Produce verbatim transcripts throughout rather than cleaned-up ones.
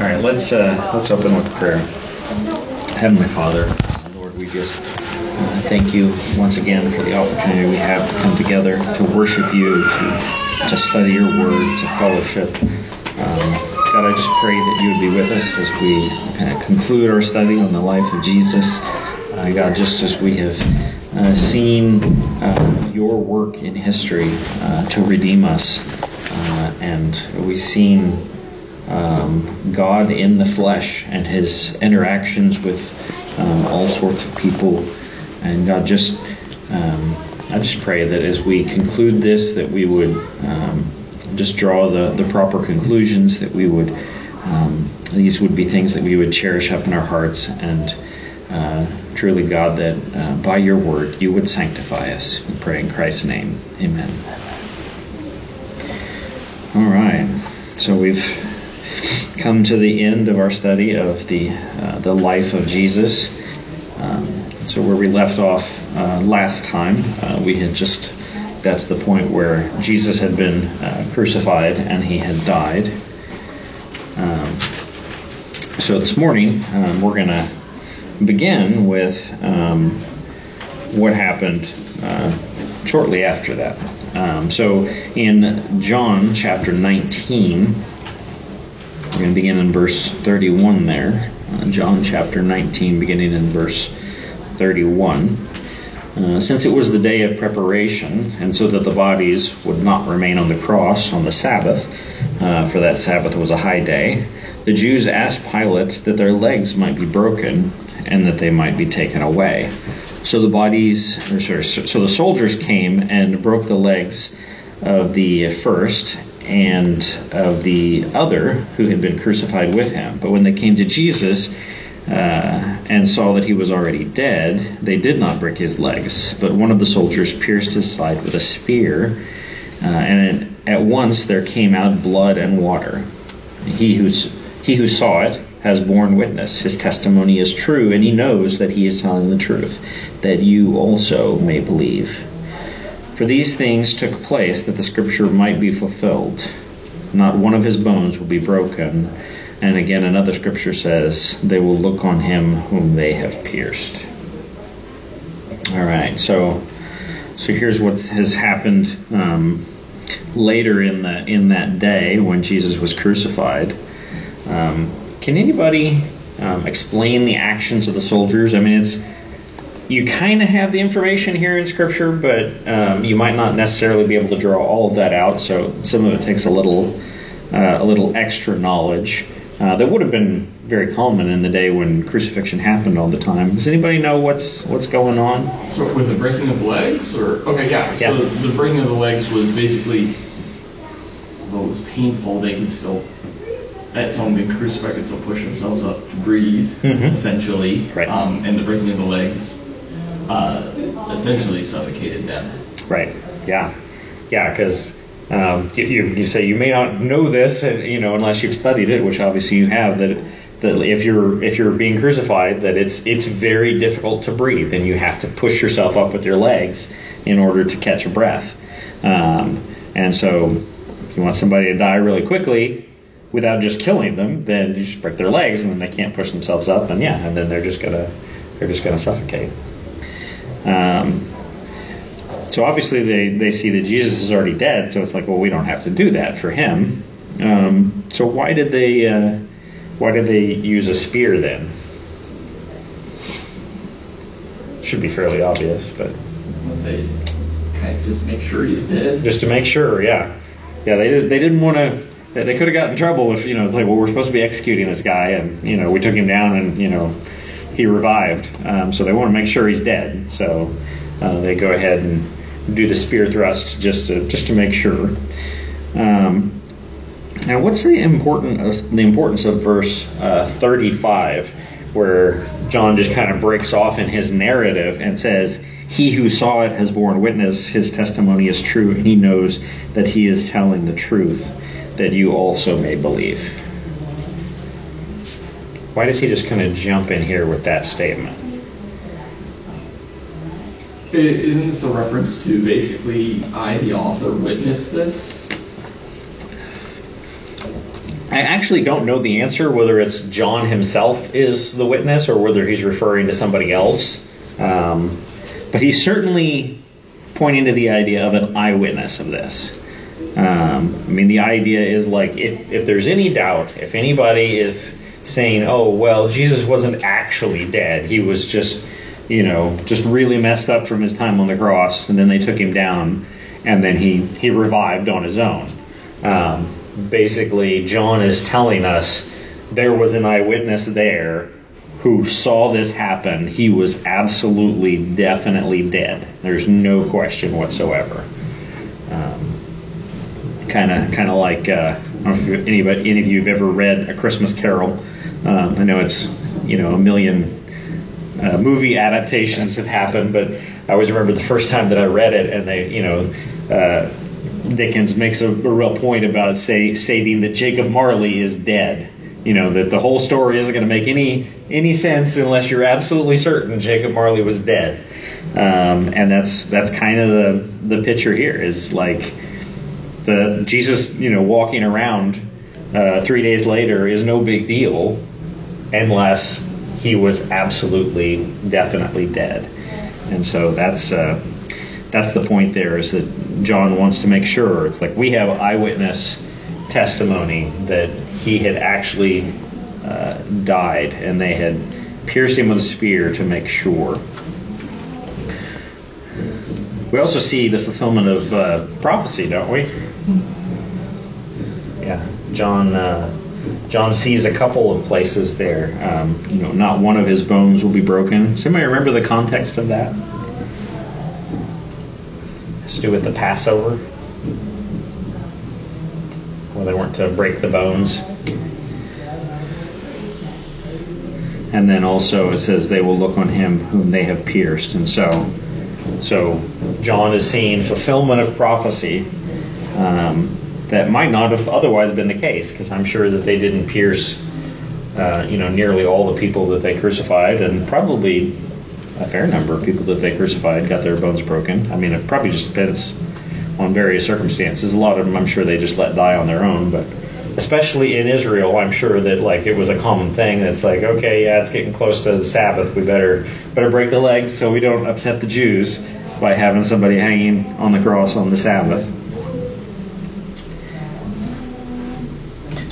All right, let's uh, let's open with prayer. Heavenly Father, Lord, we just uh, thank you once again for the opportunity we have to come together to worship you, to, to study your word, to fellowship. Um, God, I just pray that you would be with us as we uh, conclude our study on the life of Jesus. Uh, God, just as we have uh, seen uh, your work in history uh, to redeem us, uh, and we've seen um, God in the flesh and his interactions with um, all sorts of people. And God, just um, I just pray that as we conclude this, that we would Um, just draw the, the proper conclusions, that we would, um, these would be things that we would cherish up in our hearts, and uh, truly, God, that uh, by your word, you would sanctify us. We pray in Christ's name. Amen. All right. So we've come to the end of our study of the, uh, the life of Jesus. Um, so where we left off uh, last time, uh, we had just got to the point where Jesus had been uh, crucified and he had died. Um, so this morning, um, we're going to begin with um, what happened uh, shortly after that. Um, so in John chapter nineteen, we're going to begin in verse thirty-one there. Uh, John chapter nineteen, beginning in verse thirty-one. Uh, since it was the day of preparation, and so that the bodies would not remain on the cross on the Sabbath, uh, for that Sabbath was a high day, the Jews asked Pilate that their legs might be broken and that they might be taken away. So the bodies, or sorry, so the soldiers came and broke the legs of the first and of the other who had been crucified with him. But when they came to Jesus, Uh, and saw that he was already dead, they did not break his legs, but one of the soldiers pierced his side with a spear, uh, and at once there came out blood and water. He who's, he who saw it has borne witness. His testimony is true, and he knows that he is telling the truth, that you also may believe. For these things took place that the scripture might be fulfilled. Not one of his bones will be broken. And again, another scripture says, they will look on him whom they have pierced. All right, so so here's what has happened um, later in the in that day when Jesus was crucified. Um, can anybody um, explain the actions of the soldiers? I mean, it's you kind of have the information here in Scripture, but um, you might not necessarily be able to draw all of that out. So some of it takes a little uh, a little extra knowledge. Uh, that would have been very common in the day when crucifixion happened all the time. Does anybody know what's what's going on? So with the breaking of the legs? or Okay, yeah. yeah. So the breaking of the legs was basically, although it was painful, they could still, as someone being crucified, could still push themselves up to breathe, mm-hmm. essentially. Right. Um, and the breaking of the legs uh, essentially suffocated them. Right, yeah. Yeah, because Um, you, you say you may not know this, you know, unless you've studied it, which obviously you have. That that if you're if you're being crucified, that it's it's very difficult to breathe, and you have to push yourself up with your legs in order to catch a breath. Um, and so, if you want somebody to die really quickly without just killing them, then you just break their legs, and then they can't push themselves up, and yeah, and then they're just gonna they're just gonna suffocate. Um, So obviously they, they see that Jesus is already dead, so it's like, well, we don't have to do that for him. Um, so why did they uh, why did they use a spear then? Should be fairly obvious, but well, they kind of just make sure he's dead. Just to make sure, yeah, yeah. They did, they didn't want to. They could have gotten in trouble if you know, it's like, well, we're supposed to be executing this guy, and you know, we took him down, and you know, he revived. Um, so they want to make sure he's dead. So uh, they go ahead and do the spear thrust just to just to make sure. Um, now, what's the important uh, the importance of verse uh, thirty-five, where John just kind of breaks off in his narrative and says, "He who saw it has borne witness. His testimony is true, and he knows that he is telling the truth, that you also may believe." Why does he just kind of jump in here with that statement? Isn't this a reference to basically, I, the author, witnessed this? I actually don't know the answer, whether it's John himself is the witness or whether he's referring to somebody else. Um, but he's certainly pointing to the idea of an eyewitness of this. Um, I mean, the idea is like, if, if there's any doubt, if anybody is saying, oh, well, Jesus wasn't actually dead, he was just, you know, just really messed up from his time on the cross, and then they took him down, and then he, he revived on his own. Um, basically, John is telling us there was an eyewitness there who saw this happen. He was absolutely, definitely dead. There's no question whatsoever. Um, kind of, kind of like uh, I don't know if you, anybody, any of you have ever read A Christmas Carol. Um, I know it's you know a million uh, movie adaptations have happened, but I always remember the first time that I read it, and they, you know. Uh, Dickens makes a, a real point about say, stating that Jacob Marley is dead. You know, that the whole story isn't going to make any any sense unless you're absolutely certain Jacob Marley was dead. Um, and that's that's kind of the, the picture here, is like the Jesus, you know, walking around uh, three days later is no big deal unless he was absolutely, definitely dead. And so that's... Uh, That's the point there, is that John wants to make sure. It's like we have eyewitness testimony that he had actually uh, died, and they had pierced him with a spear to make sure. We also see the fulfillment of uh, prophecy, don't we? Yeah, John uh, John sees a couple of places there. Um, you know, not one of his bones will be broken. Somebody remember the context of that? To do with the Passover. Well, they weren't to break the bones. And then also it says they will look on him whom they have pierced. And so so John is seeing fulfillment of prophecy um, that might not have otherwise been the case, because I'm sure that they didn't pierce uh, you know, nearly all the people that they crucified, and probably a fair number of people that they crucified got their bones broken. I mean, it probably just depends on various circumstances. A lot of them, I'm sure, they just let die on their own. But especially in Israel, I'm sure that like it was a common thing. That's like, okay, yeah, it's getting close to the Sabbath. We better better break the legs so we don't upset the Jews by having somebody hanging on the cross on the Sabbath.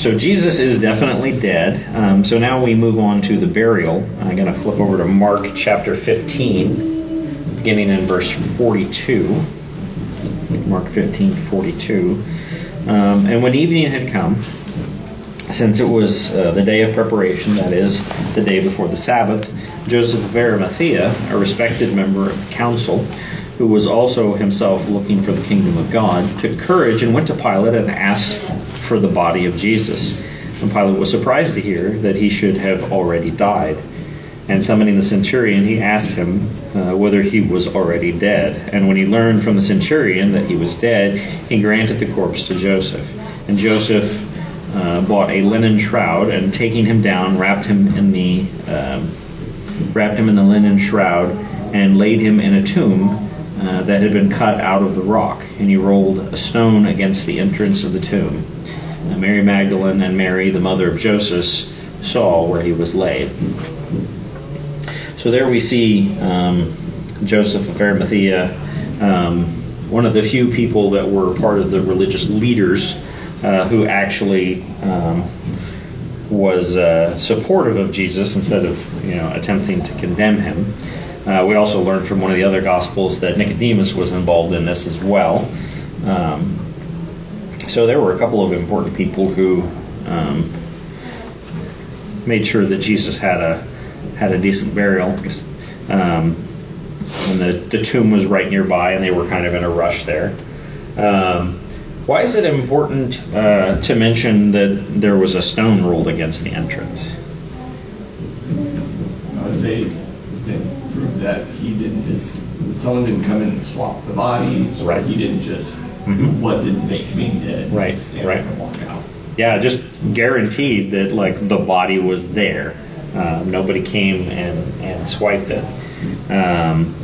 So Jesus is definitely dead. Um, so now we move on to the burial. I'm going to flip over to Mark chapter fifteen, beginning in verse forty-two. Mark fifteen, forty-two. Um, and when evening had come, since it was uh, the day of preparation, that is, the day before the Sabbath, Joseph of Arimathea, a respected member of the council, who was also himself looking for the kingdom of God, took courage and went to Pilate and asked for the body of Jesus. And Pilate was surprised to hear that he should have already died. And summoning the centurion, he asked him uh, whether he was already dead. And when he learned from the centurion that he was dead, he granted the corpse to Joseph. And Joseph uh, bought a linen shroud, and taking him down, wrapped him in the um, wrapped him in the linen shroud, and laid him in a tomb Uh, that had been cut out of the rock, and he rolled a stone against the entrance of the tomb. Uh, Mary Magdalene and Mary, the mother of Joseph, saw where he was laid. So there we see um, Joseph of Arimathea, um, one of the few people that were part of the religious leaders uh, who actually um, was uh, supportive of Jesus instead of you know attempting to condemn him. Uh, we also learned from one of the other Gospels that Nicodemus was involved in this as well. Um, so there were a couple of important people who um, made sure that Jesus had a had a decent burial. Um, and the, the tomb was right nearby, and they were kind of in a rush there. Um, why is it important uh, to mention that there was a stone rolled against the entrance? I see. That he didn't just, someone didn't come in and swap the bodies, right? He didn't just, mm-hmm. what didn't make me dead, right? Right. And walk out. Yeah, just guaranteed that like the body was there. Uh, nobody came and, and swiped it. Um,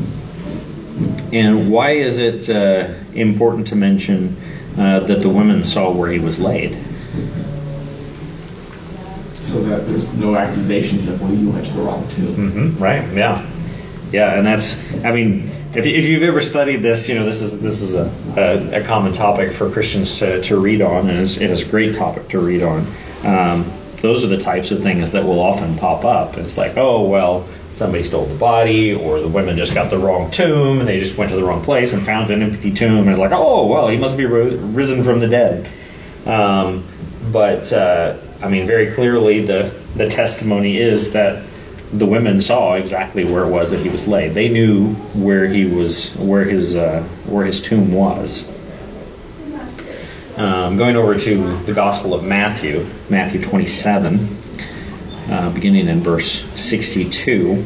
and why is it uh, important to mention uh, that the women saw where he was laid? so that there's no accusations of, well, you went to the wrong tomb. Mm-hmm. Right, yeah. Yeah, and that's, I mean, if, if you've ever studied this, you know, this is this is a, a, a common topic for Christians to, to read on, and it's, it is a great topic to read on. Um, those are the types of things that will often pop up. It's like, oh, well, somebody stole the body, or the women just got the wrong tomb, and they just went to the wrong place and found an empty tomb, and it's like, oh, well, he must be ro- risen from the dead. Um, but, uh, I mean, very clearly the, the testimony is that the women saw exactly where it was that he was laid. They knew where he was, where his, uh, where his tomb was. Um, going over to the Gospel of Matthew, Matthew twenty-seven, uh, beginning in verse sixty-two.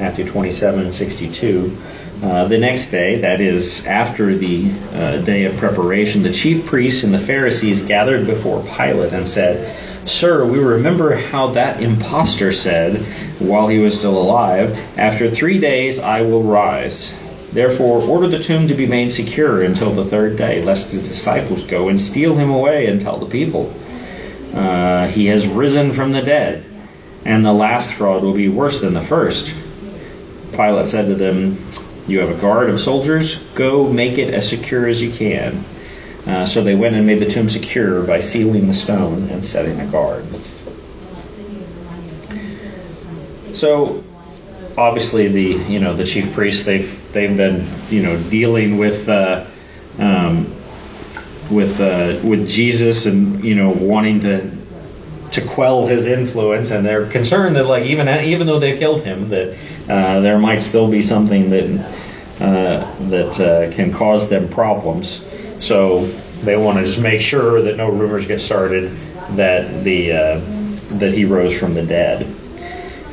Matthew twenty-seven, sixty-two. Uh, the next day, that is, after the uh, day of preparation, the chief priests and the Pharisees gathered before Pilate and said, "Sir, we remember how that impostor said, while he was still alive, 'After three days I will rise.' Therefore, order the tomb to be made secure until the third day, lest his disciples go and steal him away and tell the people, uh, 'He has risen from the dead,' and the last fraud will be worse than the first." Pilate said to them, "You have a guard of soldiers. Go make it as secure as you can." Uh, so they went and made the tomb secure by sealing the stone and setting a guard. So, obviously, the you know the chief priests they've they've been you know dealing with uh, um, with uh, with Jesus and you know wanting to to quell his influence, and they're concerned that like even even though they killed him, that uh, there might still be something that uh, that uh, can cause them problems. So they want to just make sure that no rumors get started that the uh, that he rose from the dead.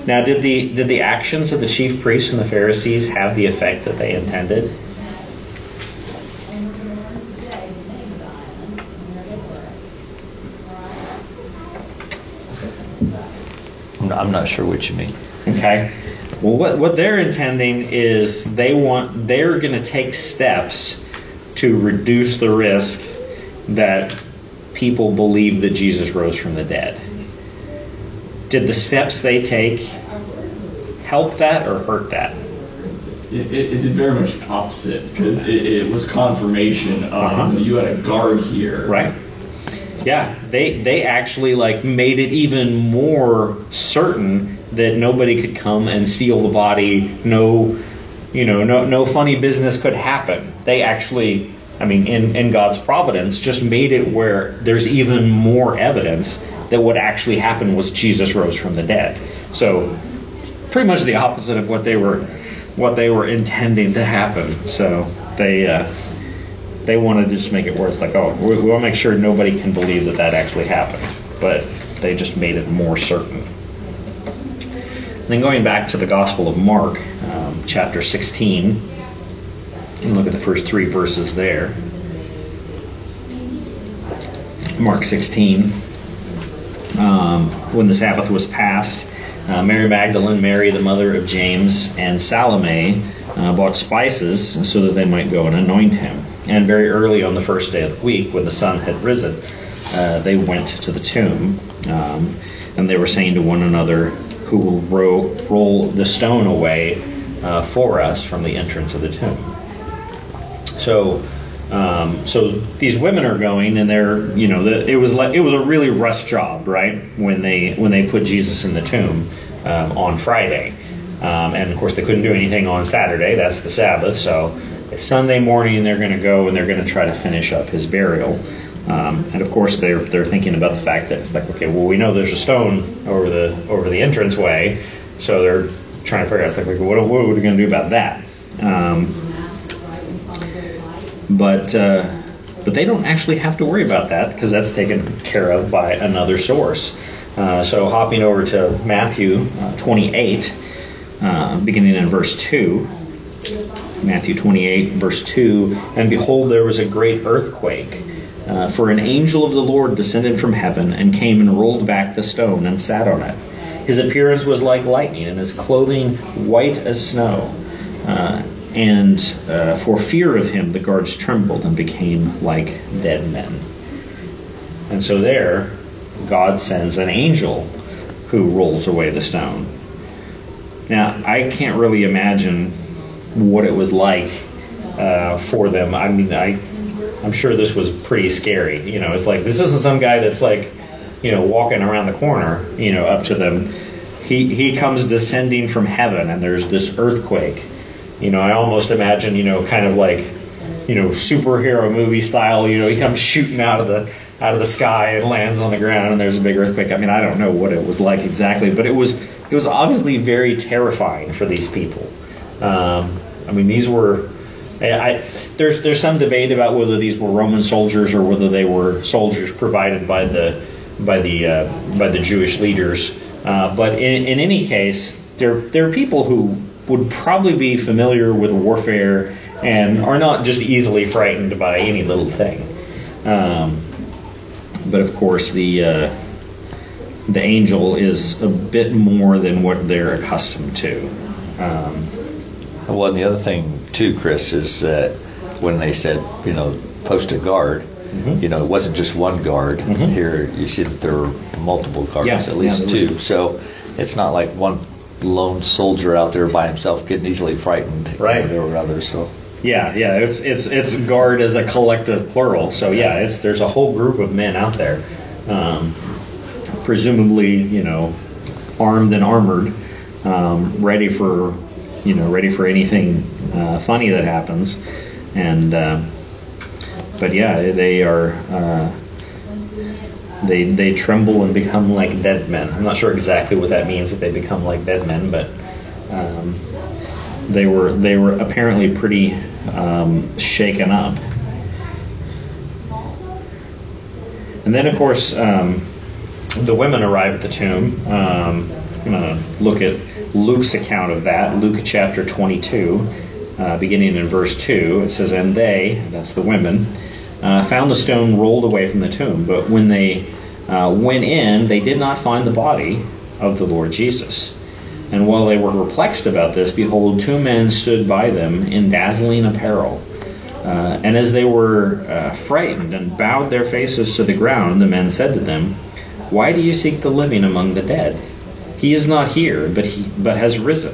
Now, did the did the actions of the chief priests and the Pharisees have the effect that they intended? I'm not sure what you mean. Okay. Well, what what they're intending is they want they're going to take steps to reduce the risk that people believe that Jesus rose from the dead. Did the steps they take help that or hurt that? It, it, it did very much opposite, because it, it was confirmation of uh-huh. you had a guard here. Right. Yeah, they they actually like made it even more certain that nobody could come and steal the body. No. You know, no, no funny business could happen. They actually, I mean, in, in God's providence, just made it where there's even more evidence that what actually happened was Jesus rose from the dead. So, pretty much the opposite of what they were, what they were intending to happen. So they, uh, they wanted to just make it where it's like, oh, we, we'll make sure nobody can believe that that actually happened. But they just made it more certain. And then going back to the Gospel of Mark, um, chapter sixteen, and look at the first three verses there. Mark sixteen. Um, when the Sabbath was passed, uh, Mary Magdalene, Mary the mother of James, and Salome uh, bought spices so that they might go and anoint him. And very early on the first day of the week, when the sun had risen, uh, they went to the tomb, um, and they were saying to one another, "Who will ro- roll the stone away uh, for us from the entrance of the tomb?" So, um, so these women are going, and they're, you know, the, it was like it was a really rush job, right? When they when they put Jesus in the tomb um, on Friday, um, and of course they couldn't do anything on Saturday. That's the Sabbath. So it's Sunday morning, they're going to go and they're going to try to finish up his burial. Um, and of course, they're they're thinking about the fact that it's like, okay, well, we know there's a stone over the over the entranceway, so they're trying to figure out, it's like, what, what are we going to do about that? Um, but uh, but they don't actually have to worry about that, because that's taken care of by another source. Uh, so hopping over to Matthew uh, twenty-eight, uh, beginning in verse two. Matthew twenty-eight, verse two, "And behold, there was a great earthquake. Uh, for an angel of the Lord descended from heaven and came and rolled back the stone and sat on it. His appearance was like lightning, and his clothing white as snow. Uh, and uh, for fear of him, the guards trembled and became like dead men." And so there, God sends an angel who rolls away the stone. Now, I can't really imagine what it was like uh, for them. I mean, I, I'm sure this was pretty scary. You know, it's like, this isn't some guy that's like, you know, walking around the corner, you know, up to them. He he comes descending from heaven, and there's this earthquake. You know, I almost imagine, you know, kind of like, you know, superhero movie style. You know, he comes shooting out of the out of the sky and lands on the ground, and there's a big earthquake. I mean, I don't know what it was like exactly, but it was it was obviously very terrifying for these people. Um, I mean, these were. I, there's there's some debate about whether these were Roman soldiers or whether they were soldiers provided by the by the uh, by the Jewish leaders. Uh, but in, in any case, there there are people who would probably be familiar with warfare and are not just easily frightened by any little thing. Um, but of course, the uh, the angel is a bit more than what they're accustomed to. Um, Well, and the other thing, too, Chris, is that when they said, you know, post a guard, mm-hmm. you know, it wasn't just one guard. Mm-hmm. Here, you see that there were multiple guards, yeah, at least yeah, two. Was... So it's not like one lone soldier out there by himself getting easily frightened. Right. You know, there were others, so... Yeah, yeah, it's it's it's guard as a collective plural. So, yeah, it's there's a whole group of men out there, um, presumably, you know, armed and armored, um, ready for... you know, ready for anything uh, funny that happens. And uh, but yeah, they are uh, they they tremble and become like dead men. I'm not sure exactly what that means, that they become like dead men, but um, they were they were apparently pretty um, shaken up. And then, of course, um, the women arrive at the tomb. Um, I'm going to look at Luke's account of that, Luke chapter twenty-two, uh, beginning in verse two. It says, "And they," that's the women, uh, "found the stone rolled away from the tomb. But when they uh, went in, they did not find the body of the Lord Jesus. And while they were perplexed about this, behold, two men stood by them in dazzling apparel. Uh, and as they were uh, frightened and bowed their faces to the ground, the men said to them, 'Why do you seek the living among the dead? He is not here, but he but has risen.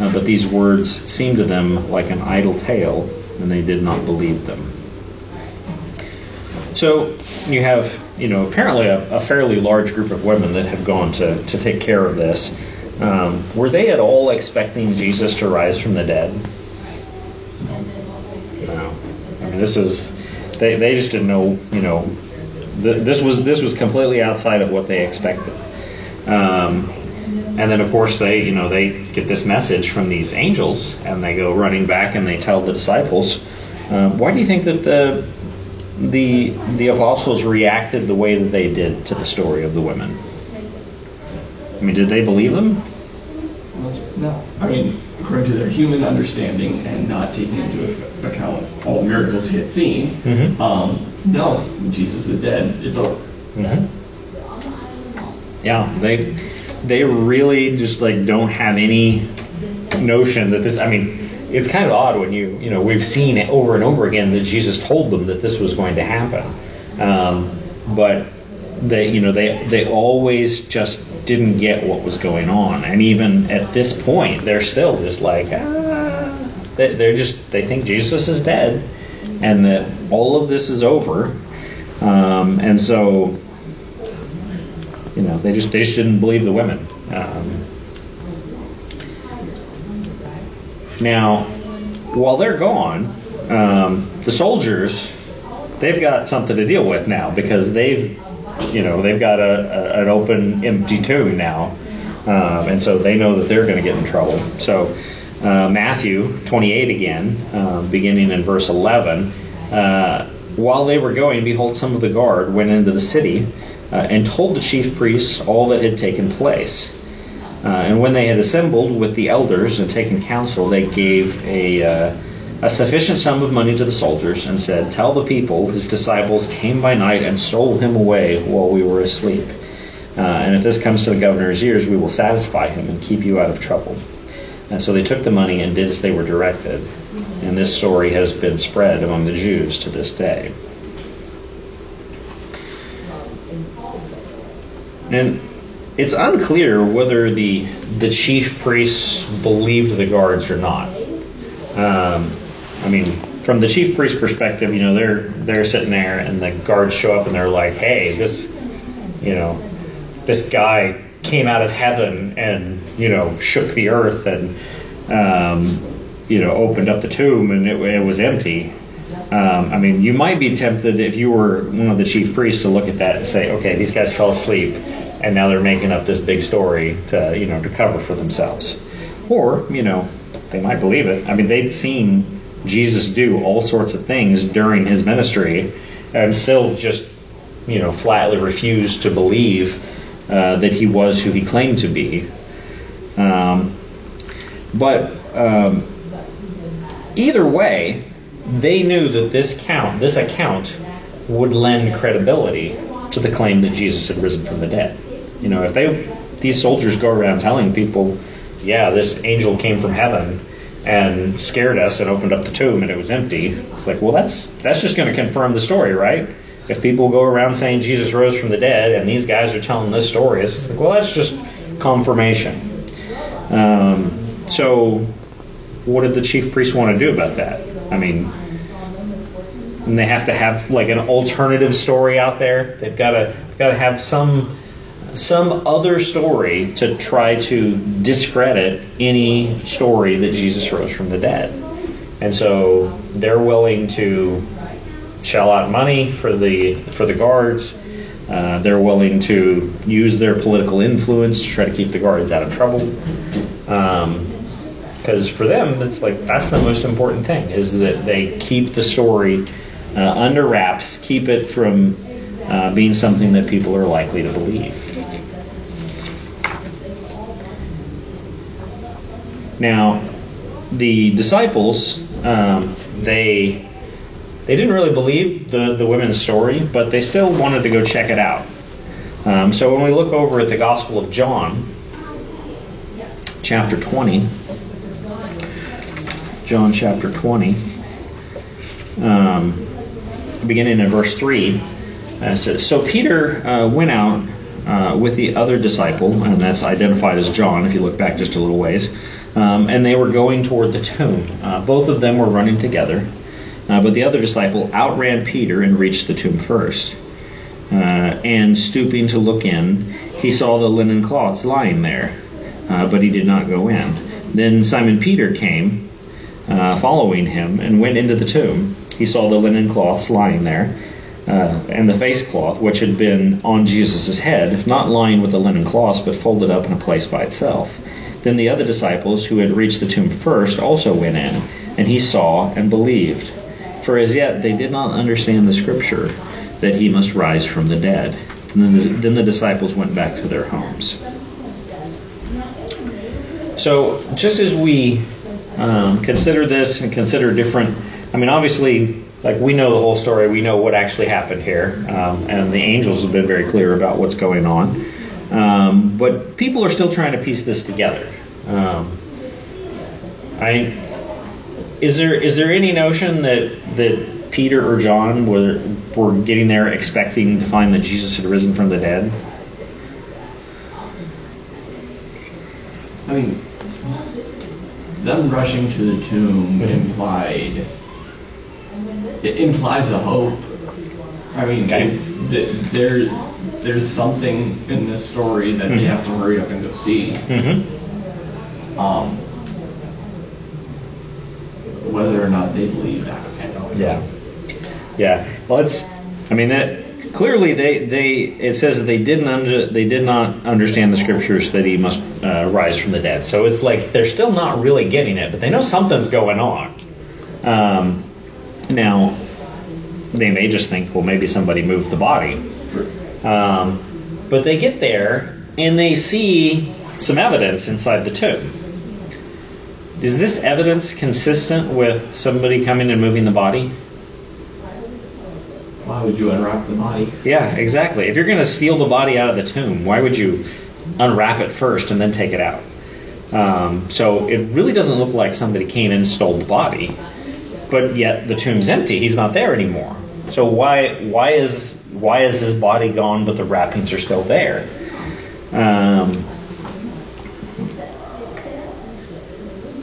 Uh, but these words seemed to them like an idle tale, and they did not believe them." So you have, you know, apparently a, a fairly large group of women that have gone to, to take care of this. Um, were they at all expecting Jesus to rise from the dead? No. No. I mean, this is, they, they just didn't know, you know, th- this was this was completely outside of what they expected. Um, and then, of course, they, you know, they get this message from these angels, and they go running back and they tell the disciples. Uh, why do you think that the the the apostles reacted the way that they did to the story of the women? I mean, did they believe them? No. I mean, according to their human understanding and not taking into account all the miracles he had seen, mm-hmm. um, no, Jesus is dead. It's over. Mm-hmm. Yeah, they they really just like don't have any notion that this. I mean, it's kind of odd when you you know we've seen it over and over again that Jesus told them that this was going to happen, um, but they you know they they always just didn't get what was going on, and even at this point they're still just like ah, they, they're just they think Jesus is dead, and that all of this is over, um, and so. You know, they just they just didn't believe the women. Um, now, while they're gone, um, the soldiers, they've got something to deal with now because they've, you know, they've got a, a an open, empty tomb now, um, and so they know that they're going to get in trouble. So, uh, Matthew twenty-eight again, uh, beginning in verse eleven. Uh, while they were going, behold, some of the guard went into the city. uh, and told the chief priests all that had taken place. Uh, and when they had assembled with the elders and taken counsel, they gave a, uh, a sufficient sum of money to the soldiers and said, "Tell the people, his disciples came by night and stole him away while we were asleep. Uh, and if this comes to the governor's ears, we will satisfy him and keep you out of trouble." And so they took the money and did as they were directed. And this story has been spread among the Jews to this day. And it's unclear whether the the chief priests believed the guards or not. Um, I mean, from the chief priest's perspective, you know, they're they're sitting there, and the guards show up, and they're like, "Hey, this, you know, this guy came out of heaven and, you know, shook the earth and, um, you know, opened up the tomb, and it, it was empty." Um, I mean, you might be tempted, if you were one of the chief priests, to look at that and say, "Okay, these guys fell asleep, and now they're making up this big story to, you know, to cover for themselves." Or, you know, they might believe it. I mean, they'd seen Jesus do all sorts of things during his ministry and still just, you know, flatly refused to believe uh, that he was who he claimed to be. Um, but um, either way, they knew that this count, this account would lend credibility to the claim that Jesus had risen from the dead. You know, if they, these soldiers go around telling people, "Yeah, this angel came from heaven and scared us and opened up the tomb and it was empty," it's like, well, that's that's just going to confirm the story, right? If people go around saying Jesus rose from the dead and these guys are telling this story, it's like, well, that's just confirmation. Um, so what did the chief priests want to do about that? I mean, and they have to have like an alternative story out there. They've got to got to have some some other story to try to discredit any story that Jesus rose from the dead. And so they're willing to shell out money for the for the guards. Uh, they're willing to use their political influence to try to keep the guards out of trouble. Um, because for them, it's like, that's the most important thing, is that they keep the story uh, under wraps, keep it from uh, being something that people are likely to believe. Now, the disciples, um, they they didn't really believe the, the women's story, but they still wanted to go check it out. Um, so when we look over at the Gospel of John, chapter twenty, John chapter twenty, um, beginning in verse three, uh, says, "So Peter uh, went out uh, with the other disciple," and that's identified as John if you look back just a little ways, um, "and they were going toward the tomb. Uh, both of them were running together, uh, but the other disciple outran Peter and reached the tomb first. Uh, and stooping to look in, he saw the linen cloths lying there, uh, but he did not go in. Then Simon Peter came, Uh, following him, and went into the tomb. He saw the linen cloths lying there, uh, and the face cloth, which had been on Jesus' head, not lying with the linen cloths, but folded up in a place by itself. Then the other disciples, who had reached the tomb first, also went in, and he saw and believed. For as yet they did not understand the scripture, that he must rise from the dead. And then, the, then the disciples went back to their homes." So, just as we Um, consider this and consider different. I mean, obviously, like, we know the whole story. We know what actually happened here. Um, and the angels have been very clear about what's going on. Um, but people are still trying to piece this together. Um, I, is there is there any notion that, that Peter or John were, were getting there expecting to find that Jesus had risen from the dead? I mean, them rushing to the tomb mm-hmm. implied it implies a hope. I mean, okay. th- there there's something in this story that mm-hmm. they have to hurry up and go see. Mm-hmm. Um, whether or not they believe that, I don't know. Yeah, yeah. Well, it's. I mean, that clearly they, they it says that they didn't under, they did not understand the scriptures that he must Uh, rise from the dead. So it's like they're still not really getting it, but they know something's going on. Um, now, they may just think, well, maybe somebody moved the body. Um, but they get there, and they see some evidence inside the tomb. Is this evidence consistent with somebody coming and moving the body? Why would you unwrap the body? Yeah, exactly. If you're going to steal the body out of the tomb, why would you unwrap it first and then take it out? Um, so it really doesn't look like somebody came and stole the body, but yet the tomb's empty. He's not there anymore. So why why is why is his body gone but the wrappings are still there? Um,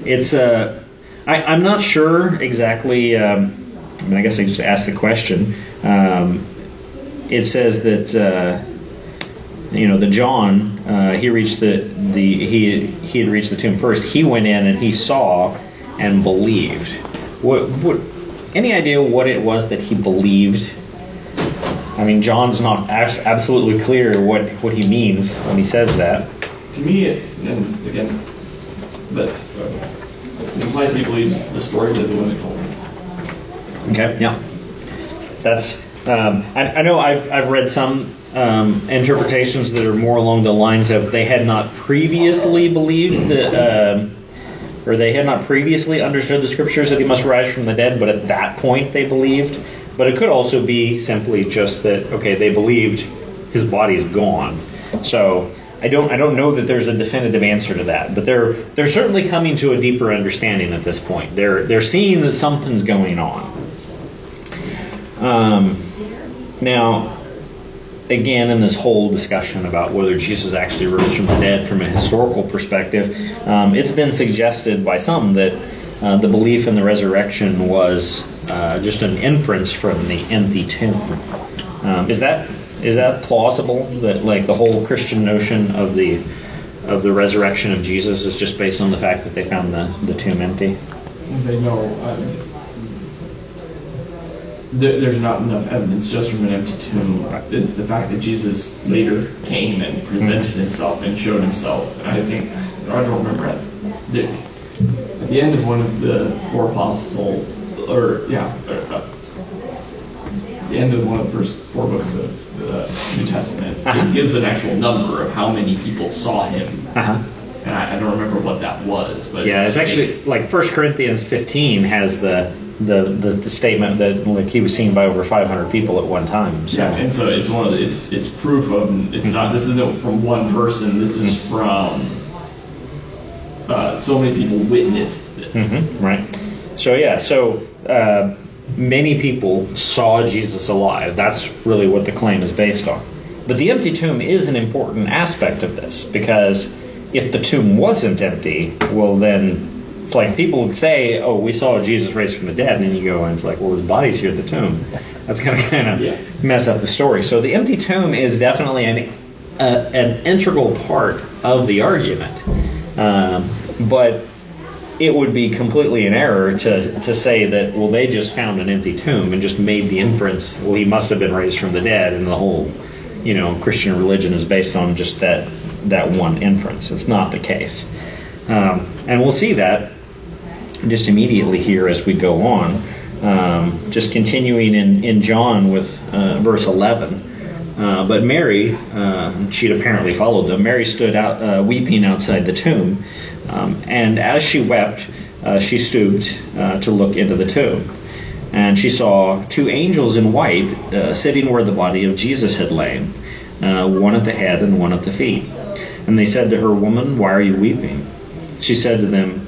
it's a. I, I'm not sure exactly. Um, I mean, I guess I just asked the question. Um, it says that uh, you know, the John uh, he reached the the he he had reached the tomb first. He went in and he saw and believed. What what? Any idea what it was that he believed? I mean, John's not abs- absolutely clear what, what he means when he says that. To me, it, and again, but it implies he believes the story that the women told him. Okay, yeah, that's. Um, I, I know I've I've read some um, interpretations that are more along the lines of they had not previously believed that. Uh, or they had not previously understood the scriptures that he must rise from the dead, but at that point they believed. But it could also be simply just that, okay, they believed his body's gone. So I don't I don't know that there's a definitive answer to that, but they're they're certainly coming to a deeper understanding at this point. They're they're seeing that something's going on. Um, now, again, in this whole discussion about whether Jesus actually rose from the dead from a historical perspective, um, it's been suggested by some that uh, the belief in the resurrection was uh, just an inference from the empty tomb. Um, is that is that plausible? That like the whole Christian notion of the of the resurrection of Jesus is just based on the fact that they found the, the tomb empty? They know um, there's not enough evidence just from an empty tomb. It's the fact that Jesus later came and presented himself and showed himself. And I think, I don't remember, at the end of one of the four apostles, or yeah, the end of one of the first four books of the New Testament, uh-huh. It gives an actual number of how many people saw him. Uh-huh. And I, I don't remember what that was. But yeah, it's, it's actually, like First Corinthians fifteen has the The, the, the statement that like he was seen by over five hundred people at one time. So. Yeah, and so it's one of the, it's it's proof of it's not this isn't from one person. This is from uh, so many people witnessed this. Mm-hmm, right. So yeah. So uh, many people saw Jesus alive. That's really what the claim is based on. But the empty tomb is an important aspect of this because if the tomb wasn't empty, well then. Like people would say, oh, we saw Jesus raised from the dead, and then you go and it's like, well, his body's here at the tomb. That's going to kind of yeah. mess up the story. So the empty tomb is definitely an uh, an integral part of the argument. Um, but it would be completely an error to, to say that, well, they just found an empty tomb and just made the inference, well, he must have been raised from the dead, and the whole, you know, Christian religion is based on just that, that one inference. It's not the case. Um, and we'll see that just immediately here as we go on. Um, just continuing in, in John with uh, verse eleven. Uh, but Mary, uh, she'd apparently followed them, Mary stood out uh, weeping outside the tomb. Um, and as she wept, uh, she stooped uh, to look into the tomb. And she saw two angels in white uh, sitting where the body of Jesus had lain, uh, one at the head and one at the feet. And they said to her, "Woman, why are you weeping?" She said to them,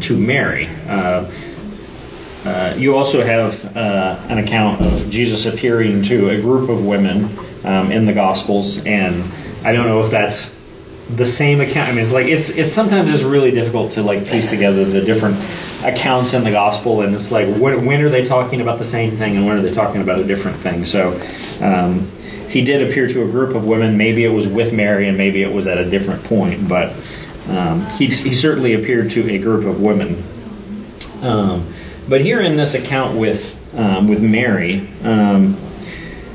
to Mary. Uh, uh, you also have uh, an account of Jesus appearing to a group of women um, in the Gospels, and I don't know if that's the same account. I mean, it's like it's it's sometimes it's really difficult to like piece together the different accounts in the gospel, and it's like when, when are they talking about the same thing and when are they talking about a different thing? So um, he did appear to a group of women. Maybe it was with Mary, and maybe it was at a different point, but um, he he certainly appeared to a group of women. Um, but here in this account with um, with Mary, um,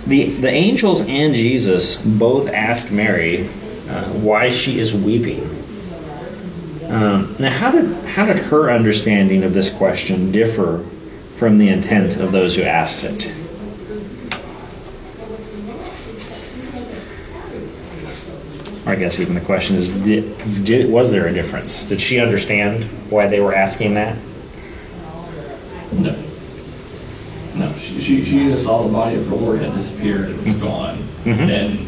the the angels and Jesus both ask Mary Uh, why she is weeping. Um, now, how did how did her understanding of this question differ from the intent of those who asked it? Or I guess even the question is, did, did was there a difference? Did she understand why they were asking that? No. No. She she, she just saw the body of her Lord had disappeared and was gone, mm-hmm. and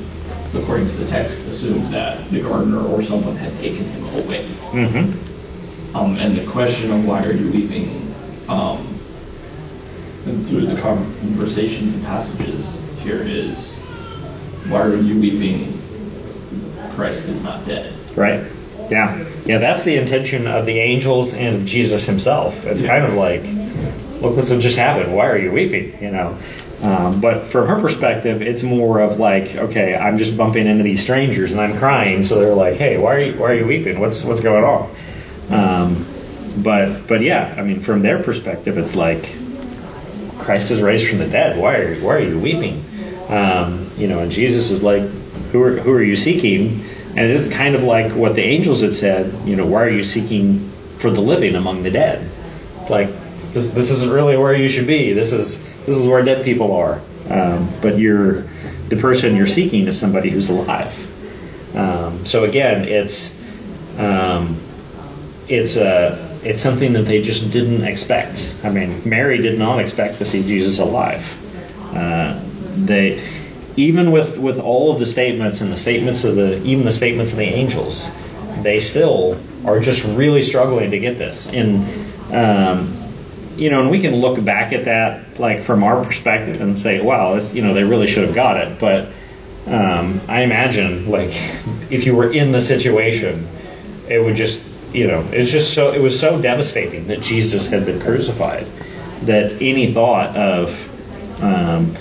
according to the text, assumed that the gardener or someone had taken him away. Mm-hmm. Um, and the question of why are you leaving, um, and through the conversations and passages here is, why are you weeping? Christ is not dead. Right. Yeah. Yeah, that's the intention of the angels and of Jesus himself. It's yeah. kind of like, look, this will just happen. Why are you weeping? You know. Um, but from her perspective, it's more of like, okay, I'm just bumping into these strangers and I'm crying, so they're like, hey, why are you why are you weeping? What's what's going on? Um, but but yeah, I mean, from their perspective, it's like Christ is raised from the dead. Why are why are you weeping? Um, you know, and Jesus is like, who are who are you seeking? And it's kind of like what the angels had said. You know, why are you seeking for the living among the dead? It's like this this isn't really where you should be. This is This is where dead people are, um, but you're, the person you're seeking is somebody who's alive. Um, so again, it's um, it's a it's something that they just didn't expect. I mean, Mary did not expect to see Jesus alive. Uh, they even with with all of the statements and the statements of the even the statements of the angels, they still are just really struggling to get this. And um, you know, and we can look back at that, like, from our perspective and say, wow, it's, you know, they really should have got it. But um, I imagine, like, if you were in the situation, it would just, you know, it's just so, it was so devastating that Jesus had been crucified that any thought of, um,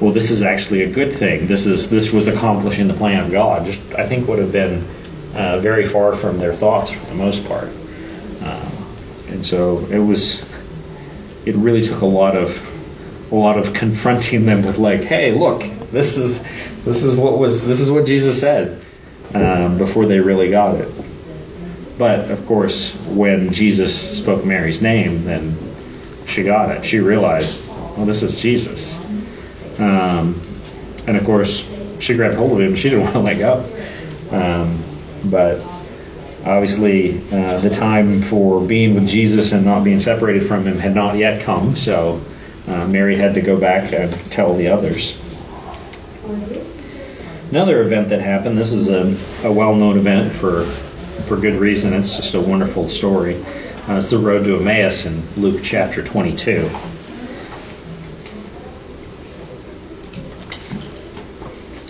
well, this is actually a good thing. This is, this was accomplishing the plan of God. Just, I think, would have been uh, very far from their thoughts for the most part. Um, and so it was... It really took a lot of a lot of confronting them with, like, hey, look, this is this is what was this is what Jesus said um, before they really got it. But of course, when Jesus spoke Mary's name, then she got it. She realized, well, this is Jesus. Um, and of course, she grabbed hold of him. She didn't want to let go. Um, but. Obviously, uh, the time for being with Jesus and not being separated from him had not yet come, so uh, Mary had to go back and tell the others. Another event that happened, this is a, a well-known event for for good reason. It's just a wonderful story. Uh, it's the road to Emmaus in Luke chapter twenty-two.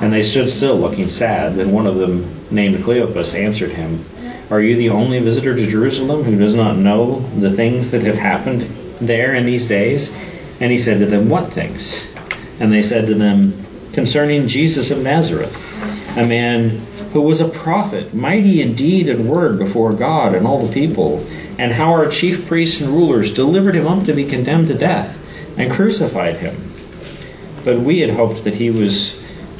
And they stood still, looking sad. Then one of them, named Cleopas, answered him, "Are you the only visitor to Jerusalem who does not know the things that have happened there in these days?" And he said to them, "What things?" And they said to them, "Concerning Jesus of Nazareth, a man who was a prophet, mighty in deed and word before God and all the people, and how our chief priests and rulers delivered him up to be condemned to death and crucified him. But we had hoped that he was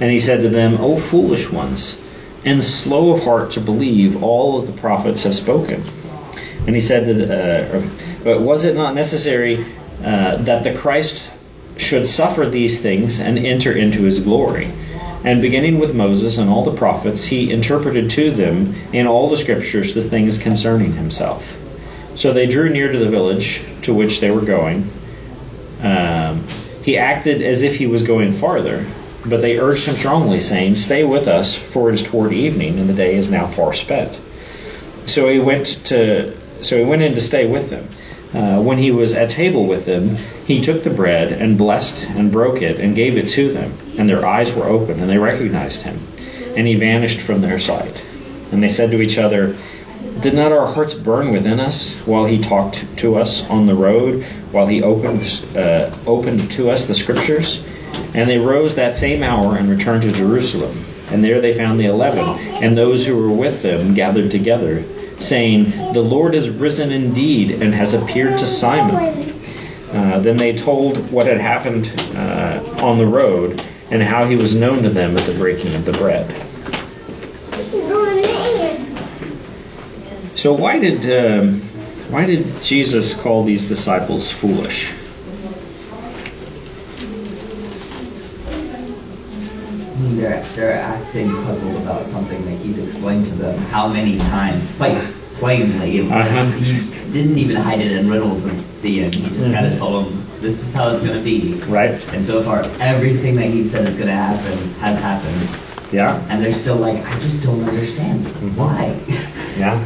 And he said to them, O foolish ones, and slow of heart to believe all that the prophets have spoken. And he said, that, uh, but was it not necessary uh, that the Christ should suffer these things and enter into his glory? And beginning with Moses and all the prophets, he interpreted to them in all the scriptures the things concerning himself. So they drew near to the village to which they were going. Um, he acted as if he was going farther, but they urged him strongly, saying, Stay with us, for it is toward evening, and the day is now far spent. So he went to, so he went in to stay with them. Uh, when he was at table with them, he took the bread and blessed and broke it and gave it to them. And their eyes were opened, and they recognized him. And he vanished from their sight. And they said to each other, Did not our hearts burn within us while he talked to us on the road, while he opened, uh, opened to us the scriptures? And they rose that same hour and returned to Jerusalem. And there they found the eleven, and those who were with them gathered together, saying, The Lord is risen indeed, and has appeared to Simon. Uh, then they told what had happened uh, on the road, and how he was known to them at the breaking of the bread. So why did um, why did Jesus call these disciples foolish? They're, they're acting puzzled about something that he's explained to them how many times, quite plainly. Uh-huh. He didn't even hide it in riddles at the end. He just mm-hmm. kind of told them, this is how it's going to be. Right. And so far, everything that he said is going to happen has happened. Yeah. And they're still like, I just don't understand. Mm-hmm. Why? Yeah.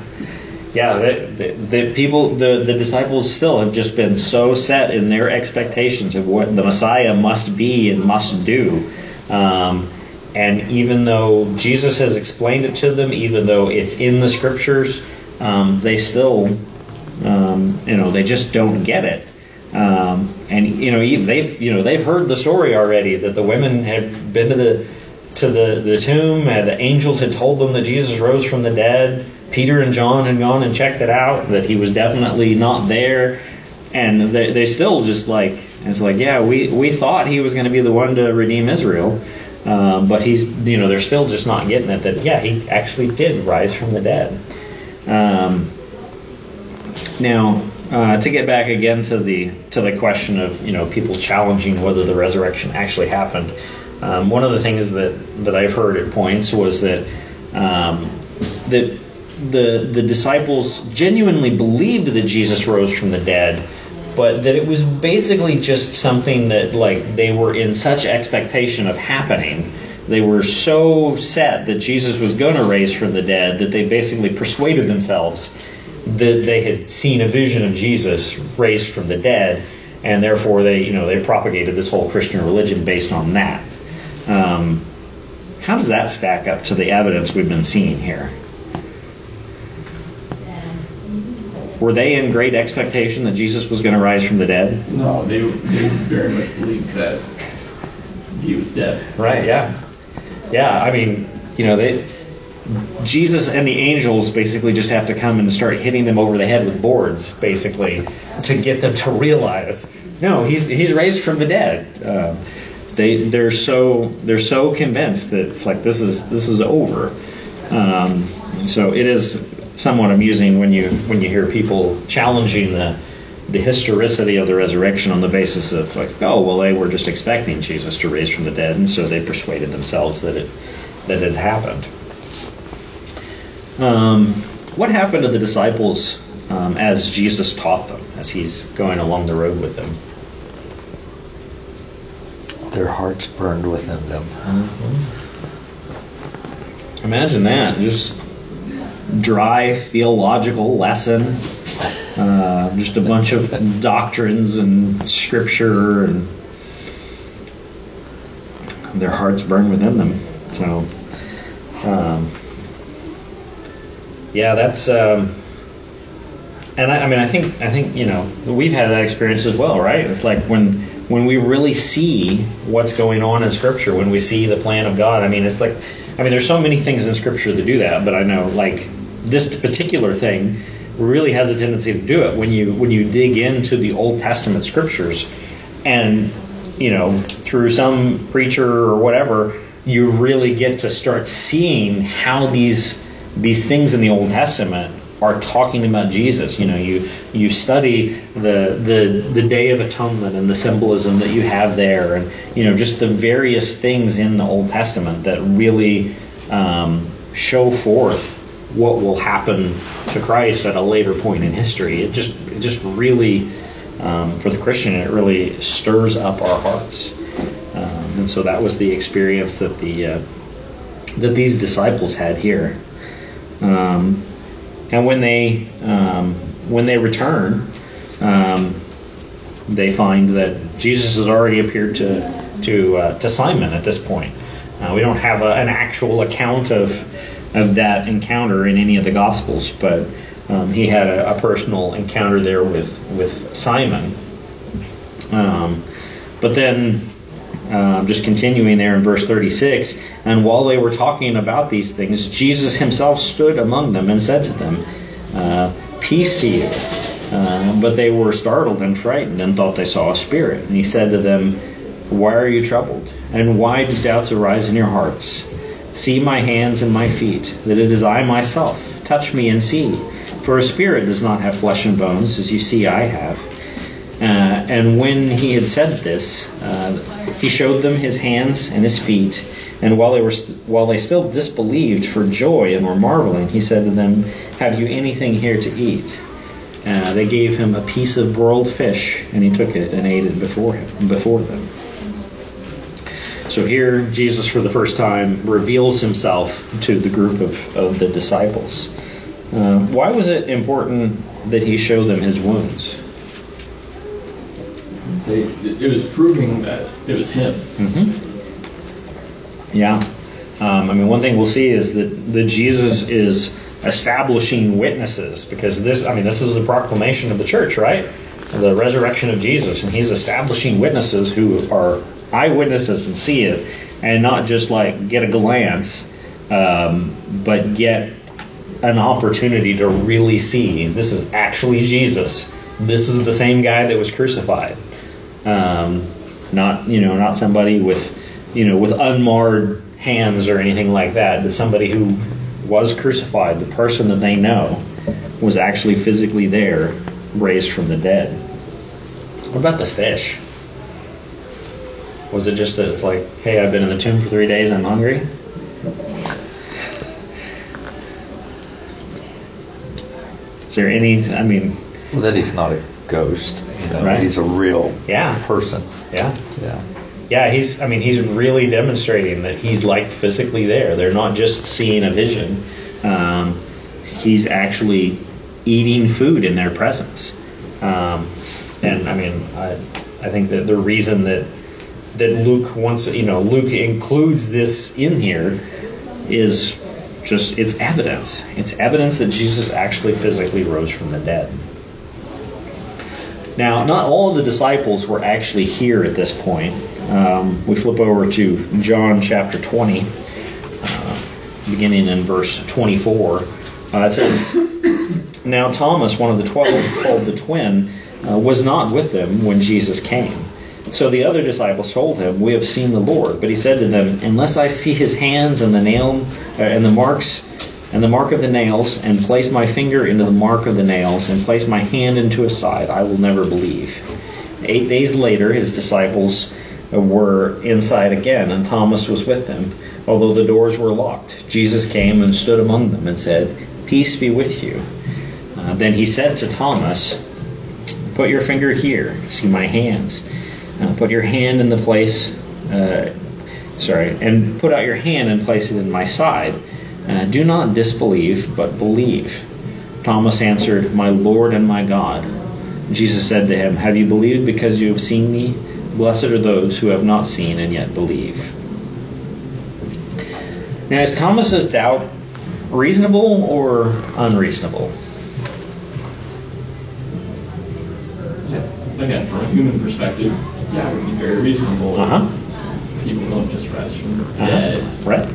Yeah, the, the, the people, the, the disciples still have just been so set in their expectations of what the Messiah must be and must do. Um, and even though Jesus has explained it to them, even though it's in the scriptures, um, they still, um, you know, they just don't get it. Um, and you know, they've, you know, they've heard the story already that the women had been to the to the, the tomb, and the angels had told them that Jesus rose from the dead. Peter and John had gone and checked it out, that he was definitely not there. And they, they still just like, it's like, yeah, we, we thought he was going to be the one to redeem Israel. Um, but he's, you know, they're still just not getting it that, yeah, he actually did rise from the dead. Um, now, uh, to get back again to the to the question of, you know, people challenging whether the resurrection actually happened, um, one of the things that, that I've heard at points was that um, that the the disciples genuinely believed that Jesus rose from the dead, but that it was basically just something that, like, they were in such expectation of happening. They were so set that Jesus was going to raise from the dead that they basically persuaded themselves that they had seen a vision of Jesus raised from the dead, and therefore they, you know, they propagated this whole Christian religion based on that. Um, how does that stack up to the evidence we've been seeing here? Were they in great expectation that Jesus was going to rise from the dead? No, they, they very much believed that he was dead. Right, yeah. Yeah, I mean, you know, they, Jesus and the angels basically just have to come and start hitting them over the head with boards, basically, to get them to realize, no, he's he's raised from the dead. Uh, they they're so they're so convinced that, like, this is this is over. Um, so it is somewhat amusing when you when you hear people challenging the the historicity of the resurrection on the basis of, like, oh, well, they were just expecting Jesus to rise from the dead, and so they persuaded themselves that it that it happened. Um, what happened to the disciples um, as Jesus taught them, as he's going along the road with them? Their hearts burned within them. Mm-hmm. Imagine that, just dry theological lesson, uh, just a bunch of doctrines and scripture, and their hearts burn within them. So um, yeah, that's. Um, and I, I mean, I think I think you know we've had that experience as well, right? It's like when when we really see what's going on in Scripture, when we see the plan of God. I mean, it's like, I mean, there's so many things in Scripture that do that, but I know like this particular thing really has a tendency to do it when you when you dig into the Old Testament Scriptures, and you know through some preacher or whatever, you really get to start seeing how these these things in the Old Testament are talking about Jesus. You know, you you study the the the Day of Atonement and the symbolism that you have there, and you know just the various things in the Old Testament that really um, show forth what will happen to Christ at a later point in history. It just it just really um, for the Christian, it really stirs up our hearts. Um, and so that was the experience that the uh, that these disciples had here. Um, and when they um, when they return, um, they find that Jesus has already appeared to to uh, to Simon at this point. Uh, we don't have a, an actual account of of that encounter in any of the Gospels, but um, he had a, a personal encounter there with with Simon. Um, but then. Um, just continuing there in verse thirty-six, and while they were talking about these things, Jesus himself stood among them and said to them, uh, peace to you. Uh, but they were startled and frightened and thought they saw a spirit. And he said to them, why are you troubled? And why do doubts arise in your hearts? See my hands and my feet, that it is I myself. Touch me and see. For a spirit does not have flesh and bones, as you see I have. Uh, and when he had said this, uh, he showed them his hands and his feet. And while they were st- while they still disbelieved for joy and were marveling, he said to them, have you anything here to eat? Uh, they gave him a piece of broiled fish, and he took it and ate it before him, before them. So here, Jesus for the first time reveals himself to the group of, of the disciples. Uh, why was it important that he show them his wounds? It was proving that it was him. Mm-hmm. Yeah. Um, I mean, one thing we'll see is that, that Jesus is establishing witnesses, because this, I mean, this is the proclamation of the church, right? The resurrection of Jesus, and he's establishing witnesses who are eyewitnesses and see it, and not just like get a glance, um, but get an opportunity to really see this is actually Jesus. This is the same guy that was crucified. Um, not you know, not somebody with you know with unmarred hands or anything like that, but somebody who was crucified, the person that they know, was actually physically there, raised from the dead. What about the fish? Was it just that it's like, hey, I've been in the tomb for three days, I'm hungry? Is there any? I mean, well, that he's not a ghost. You know, right. He's a real yeah. person. Yeah. Yeah. Yeah, he's I mean he's really demonstrating that he's like physically there. They're not just seeing a vision. Um, he's actually eating food in their presence. Um, and I mean I I think that the reason that that Luke wants you know, Luke includes this in here is just it's evidence. It's evidence that Jesus actually physically rose from the dead. Now, not all of the disciples were actually here at this point. Um, we flip over to John chapter twenty, uh, beginning in verse twenty-four. Uh, it says, now Thomas, one of the twelve, called the twin, uh, was not with them when Jesus came. So the other disciples told him, we have seen the Lord. But he said to them, unless I see his hands and the nail uh, and the marks and the mark of the nails, and place my finger into the mark of the nails, and place my hand into his side, I will never believe. Eight days later, his disciples were inside again, and Thomas was with them. Although the doors were locked, Jesus came and stood among them and said, peace be with you. Uh, then he said to Thomas, put your finger here, see my hands. Uh, put your hand in the place, uh, sorry, and put out your hand and place it in my side. Uh, do not disbelieve, but believe. Thomas answered, my Lord and my God. Jesus said to him, have you believed because you have seen me? Blessed are those who have not seen and yet believe. Now, is Thomas's doubt reasonable or unreasonable? Again, from a human perspective, yeah, it would be very reasonable. Uh-huh. People don't just rest from the dead. Uh-huh. Right.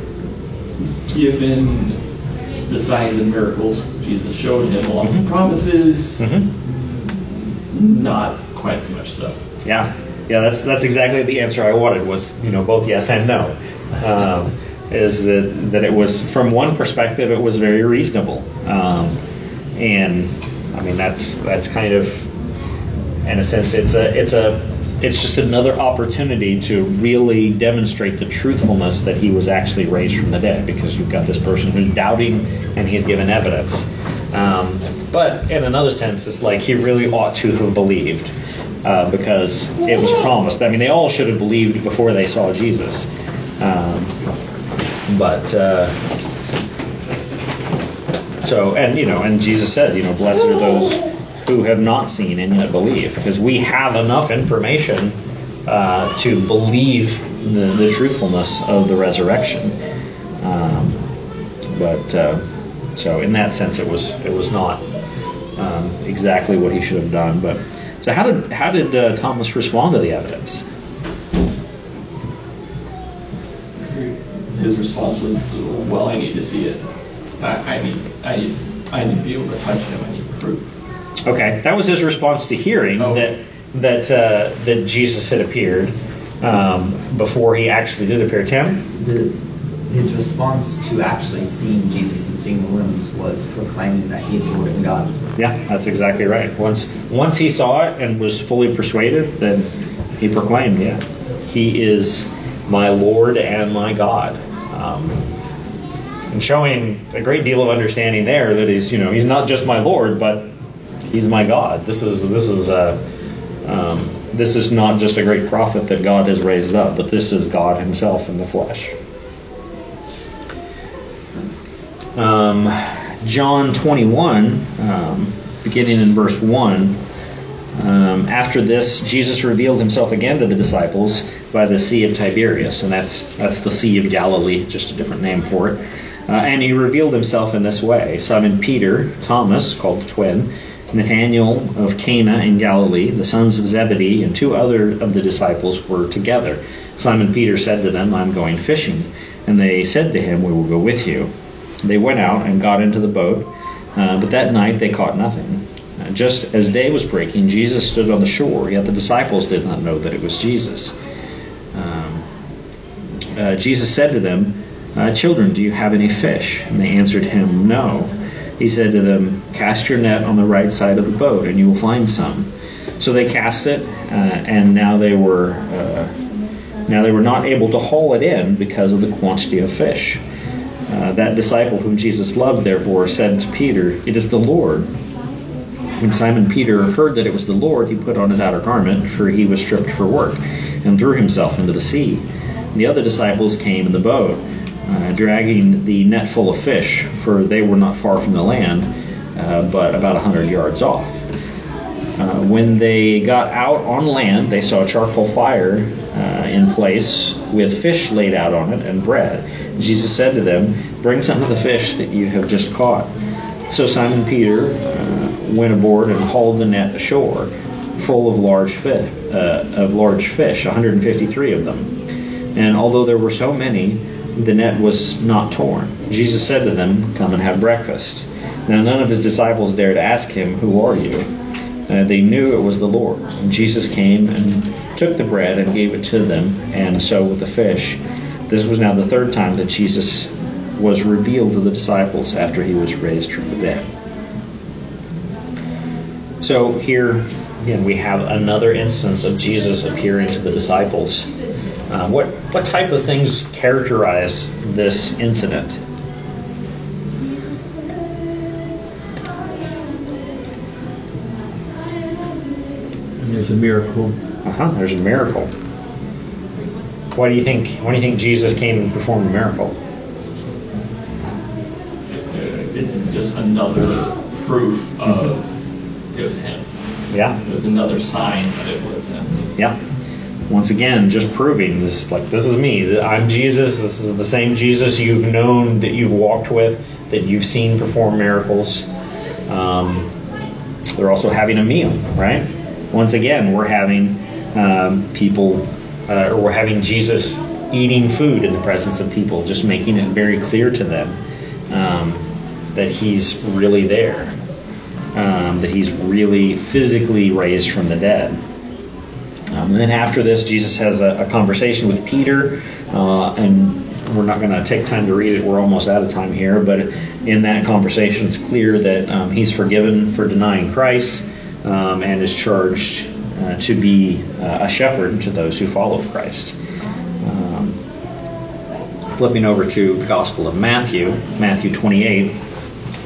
Given the signs and miracles Jesus showed him, along with mm-hmm. promises, mm-hmm. not quite so much so. Yeah, yeah, that's that's exactly the answer I wanted. Was you know both yes and no. Um, is that that it was from one perspective it was very reasonable, um, and I mean that's that's kind of. In a sense, it's a, it's a, it's just another opportunity to really demonstrate the truthfulness that he was actually raised from the dead, because you've got this person who's doubting and he's given evidence. Um, but in another sense, it's like he really ought to have believed uh, because it was promised. I mean, they all should have believed before they saw Jesus. Um, but uh, so, and you know, and Jesus said, you know, blessed are those who have not seen and yet believe, because we have enough information uh, to believe the, the truthfulness of the resurrection. Um, but uh, so in that sense, it was it was not um, exactly what he should have done. But so how did how did uh, Thomas respond to the evidence? His response was, "Well, I need to see it. I, I need I I need to be able to touch him. I need proof." Okay, that was his response to hearing oh. that that uh, that Jesus had appeared um, before he actually did appear. Tim? The, his response to actually seeing Jesus and seeing the wounds was proclaiming that he is the Word of God. Yeah, that's exactly right. Once once he saw it and was fully persuaded, then he proclaimed, yeah, he is my Lord and my God. Um, and showing a great deal of understanding there that he's, you know, he's not just my Lord, but He's my God. This is this is uh, um, this is not just a great prophet that God has raised up, but this is God Himself in the flesh. Um, John twenty-one, um, beginning in verse one. Um, after this, Jesus revealed Himself again to the disciples by the Sea of Tiberias, and that's that's the Sea of Galilee, just a different name for it. Uh, and He revealed Himself in this way: Simon Peter, Thomas, called the Twin, Nathanael of Cana in Galilee, the sons of Zebedee, and two other of the disciples were together. Simon Peter said to them, "I'm going fishing." And they said to him, "We will go with you." They went out and got into the boat, uh, but that night they caught nothing. Uh, just as day was breaking, Jesus stood on the shore, yet the disciples did not know that it was Jesus. Um, uh, Jesus said to them, uh, "Children, do you have any fish?" And they answered him, "No." He said to them, "Cast your net on the right side of the boat, and you will find some." So they cast it, uh, and now they were uh, now they were not able to haul it in because of the quantity of fish. Uh, that disciple whom Jesus loved, therefore, said to Peter, "It is the Lord." When Simon Peter heard that it was the Lord, he put on his outer garment, for he was stripped for work, and threw himself into the sea. The other disciples came in the boat, Uh, dragging the net full of fish, for they were not far from the land, uh, but about a hundred yards off. Uh, when they got out on land, they saw a charcoal fire uh, in place with fish laid out on it and bread. Jesus said to them, "Bring some of the fish that you have just caught." So Simon Peter uh, went aboard and hauled the net ashore, full of large fish, uh, of large fish, one hundred fifty-three of them. And although there were so many, the net was not torn. Jesus said to them, "Come and have breakfast." Now none of his disciples dared ask him, "Who are you?" Uh, they knew it was the Lord. And Jesus came and took the bread and gave it to them, and so with the fish. This was now the third time that Jesus was revealed to the disciples after he was raised from the dead. So here, again, we have another instance of Jesus appearing to the disciples. Uh, what what type of things characterize this incident? And there's a miracle. Uh huh. There's a miracle. Why do you think? Why do you think Jesus came and performed a miracle? It's just another proof of mm-hmm. it was him. Yeah. It was another sign that it was him. Yeah. Once again, just proving this, like, this is me. I'm Jesus. This is the same Jesus you've known, that you've walked with. that you've seen perform miracles. Um, they're also having a meal, right? Once again, we're having um, people, uh, or we're having Jesus eating food in the presence of people, just making it very clear to them um, that he's really there, um, that he's really physically raised from the dead. Um, and then after this, Jesus has a, a conversation with Peter, uh, and we're not going to take time to read it. We're almost out of time here. But in that conversation, it's clear that um, he's forgiven for denying Christ um, and is charged uh, to be uh, a shepherd to those who follow Christ. Um, flipping over to the Gospel of Matthew, Matthew twenty-eight,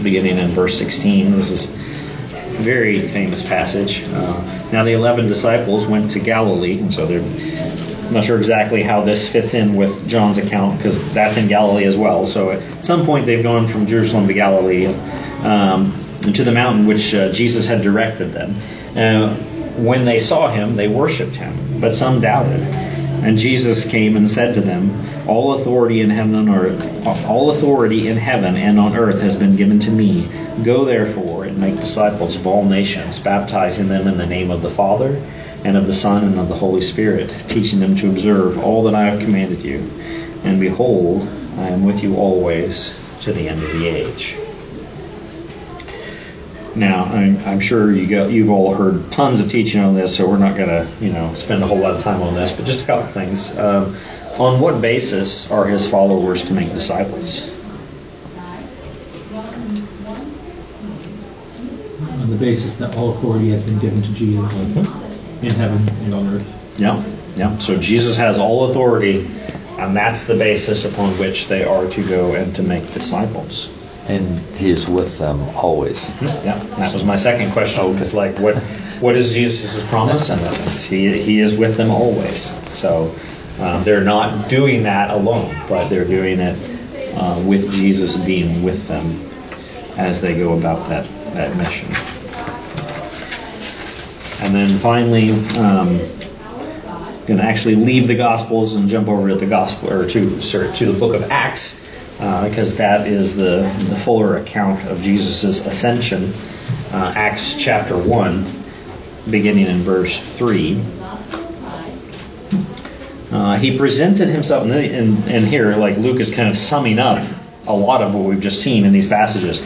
beginning in verse sixteen. This is a very famous passage. Uh, now the eleven disciples went to Galilee, and so they're... I'm not sure exactly how this fits in with John's account, because that's in Galilee as well. So at some point they've gone from Jerusalem to Galilee, um, to the mountain which uh, Jesus had directed them. Uh, when they saw him, they worshipped him, but some doubted. And Jesus came and said to them, "All authority in heaven and earth, all authority in heaven and on earth has been given to me. Go therefore and make disciples of all nations, baptizing them in the name of the Father, and of the Son, and of the Holy Spirit, teaching them to observe all that I have commanded you. And behold, I am with you always to the end of the age." Now, I'm, I'm sure you got, you've all heard tons of teaching on this, so we're not going to, you know, spend a whole lot of time on this, but just a couple things. Um, on what basis are his followers to make disciples? On the basis that all authority has been given to Jesus. Mm-hmm. In heaven and on earth. Yeah, yeah. So Jesus has all authority, and that's the basis upon which they are to go and to make disciples. And he is with them always. Yeah, that was my second question. Okay. It's like, what, what is Jesus' promise? And he, he is with them always. So um, they're not doing that alone, but they're doing it uh, with Jesus being with them as they go about that, that mission. And then finally, um, I'm going to actually leave the Gospels and jump over to the Gospel, or to sorry, to the Book of Acts, uh, because that is the, the fuller account of Jesus' ascension. Uh, Acts chapter one, beginning in verse three. Uh, he presented himself, and, and, and here, like Luke is kind of summing up a lot of what we've just seen in these passages.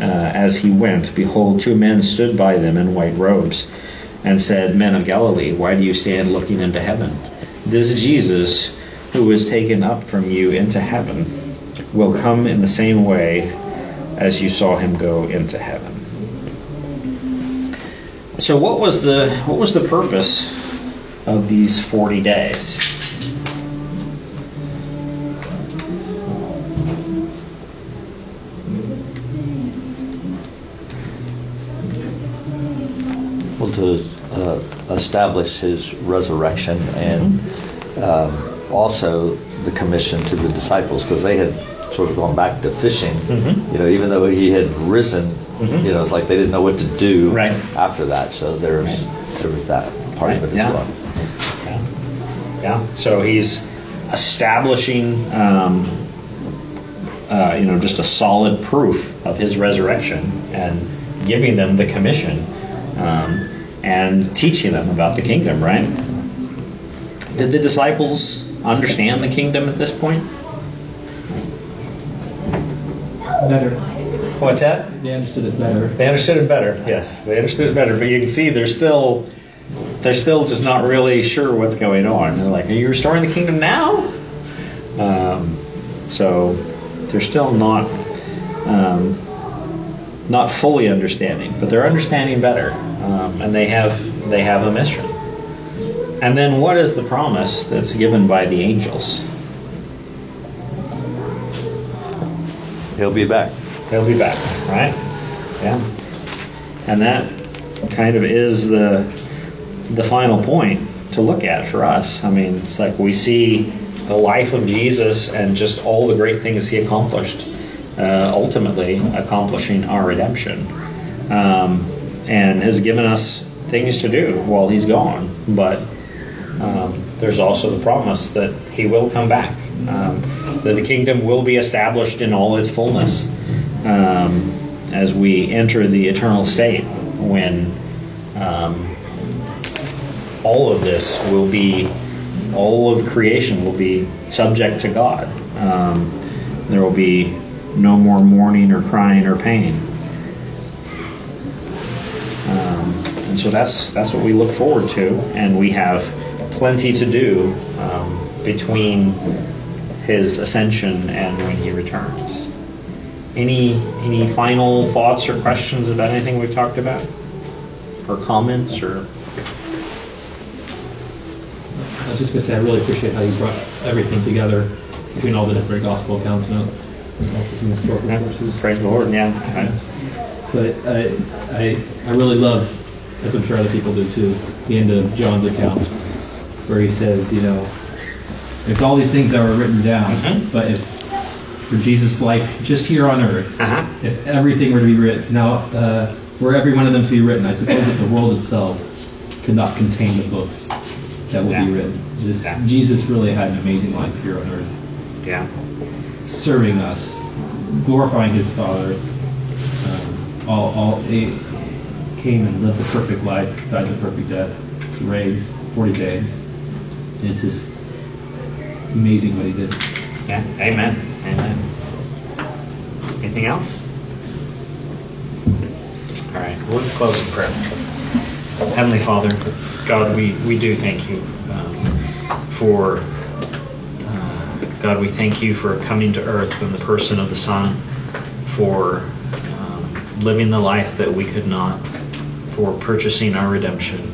Uh, as he went, behold, two men stood by them in white robes and said, "Men of Galilee, why do you stand looking into heaven? This Jesus, who was taken up from you into heaven, will come in the same way as you saw him go into heaven." So what was the what was the purpose of these forty days? To uh, establish his resurrection, and um, also the commission to the disciples, because they had sort of gone back to fishing. Mm-hmm. You know, even though he had risen, mm-hmm. you know, it's like they didn't know what to do right. after that. So there was right. there was that part right. of it yeah. as well. Yeah. yeah. So he's establishing, um, uh, you know, just a solid proof of his resurrection and giving them the commission. Um, and teaching them about the kingdom, right? Did the disciples understand the kingdom at this point? Better. What's that? They understood it better. They understood it better. Yes, they understood it better. But you can see they're still they're still just not really sure what's going on. They're like, "Are you restoring the kingdom now?" Um, so they're still not um, not fully understanding, but they're understanding better, um, and they have they have a mission. And then, what is the promise that's given by the angels? He'll be back. He'll be back, right? Yeah. And that kind of is the the final point to look at for us. I mean, it's like we see the life of Jesus and just all the great things he accomplished, uh, ultimately accomplishing our redemption, um, and has given us things to do while he's gone. But um, there's also the promise that he will come back, um, that the kingdom will be established in all its fullness, um, as we enter the eternal state when um, all of this will be, all of creation will be subject to God. Um, there will be no more mourning or crying or pain. Um, and so that's that's what we look forward to, and we have plenty to do um, between his ascension and when he returns. Any any final thoughts or questions about anything we've talked about? Or comments? Or I was just going to say I really appreciate how you brought everything together between all the different gospel accounts and some historical sources. Praise the Lord, yeah. I, but I, I I really love, as I'm sure other people do too, the end of John's account where he says, you know, it's all these things that were written down, mm-hmm. but if for Jesus' life just here on earth, uh-huh. if everything were to be written, now uh, were every one of them to be written, I suppose that the world itself could not contain the books that will yeah. be written. Just, yeah. Jesus really had an amazing life here on earth. Yeah, serving us, glorifying his Father. Um, all, all it came and lived the perfect life, died the perfect death, raised forty days. And it's just amazing what he did. Yeah. Amen. Amen. Anything else? All right. Well, let's close in prayer. Heavenly Father, God, we, we do thank you um, for uh, God. We thank you for coming to earth in the person of the Son, for um, living the life that we could not, for purchasing our redemption.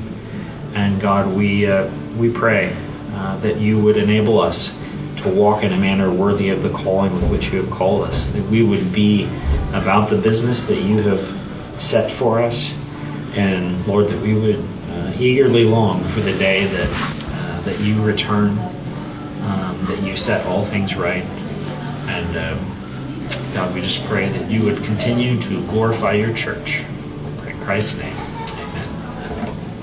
And God, we uh, we pray. Uh, that you would enable us to walk in a manner worthy of the calling with which you have called us, that we would be about the business that you have set for us, and Lord, that we would uh, eagerly long for the day that uh, that you return, um, that you set all things right. And um, God, we just pray that you would continue to glorify your church. In Christ's name.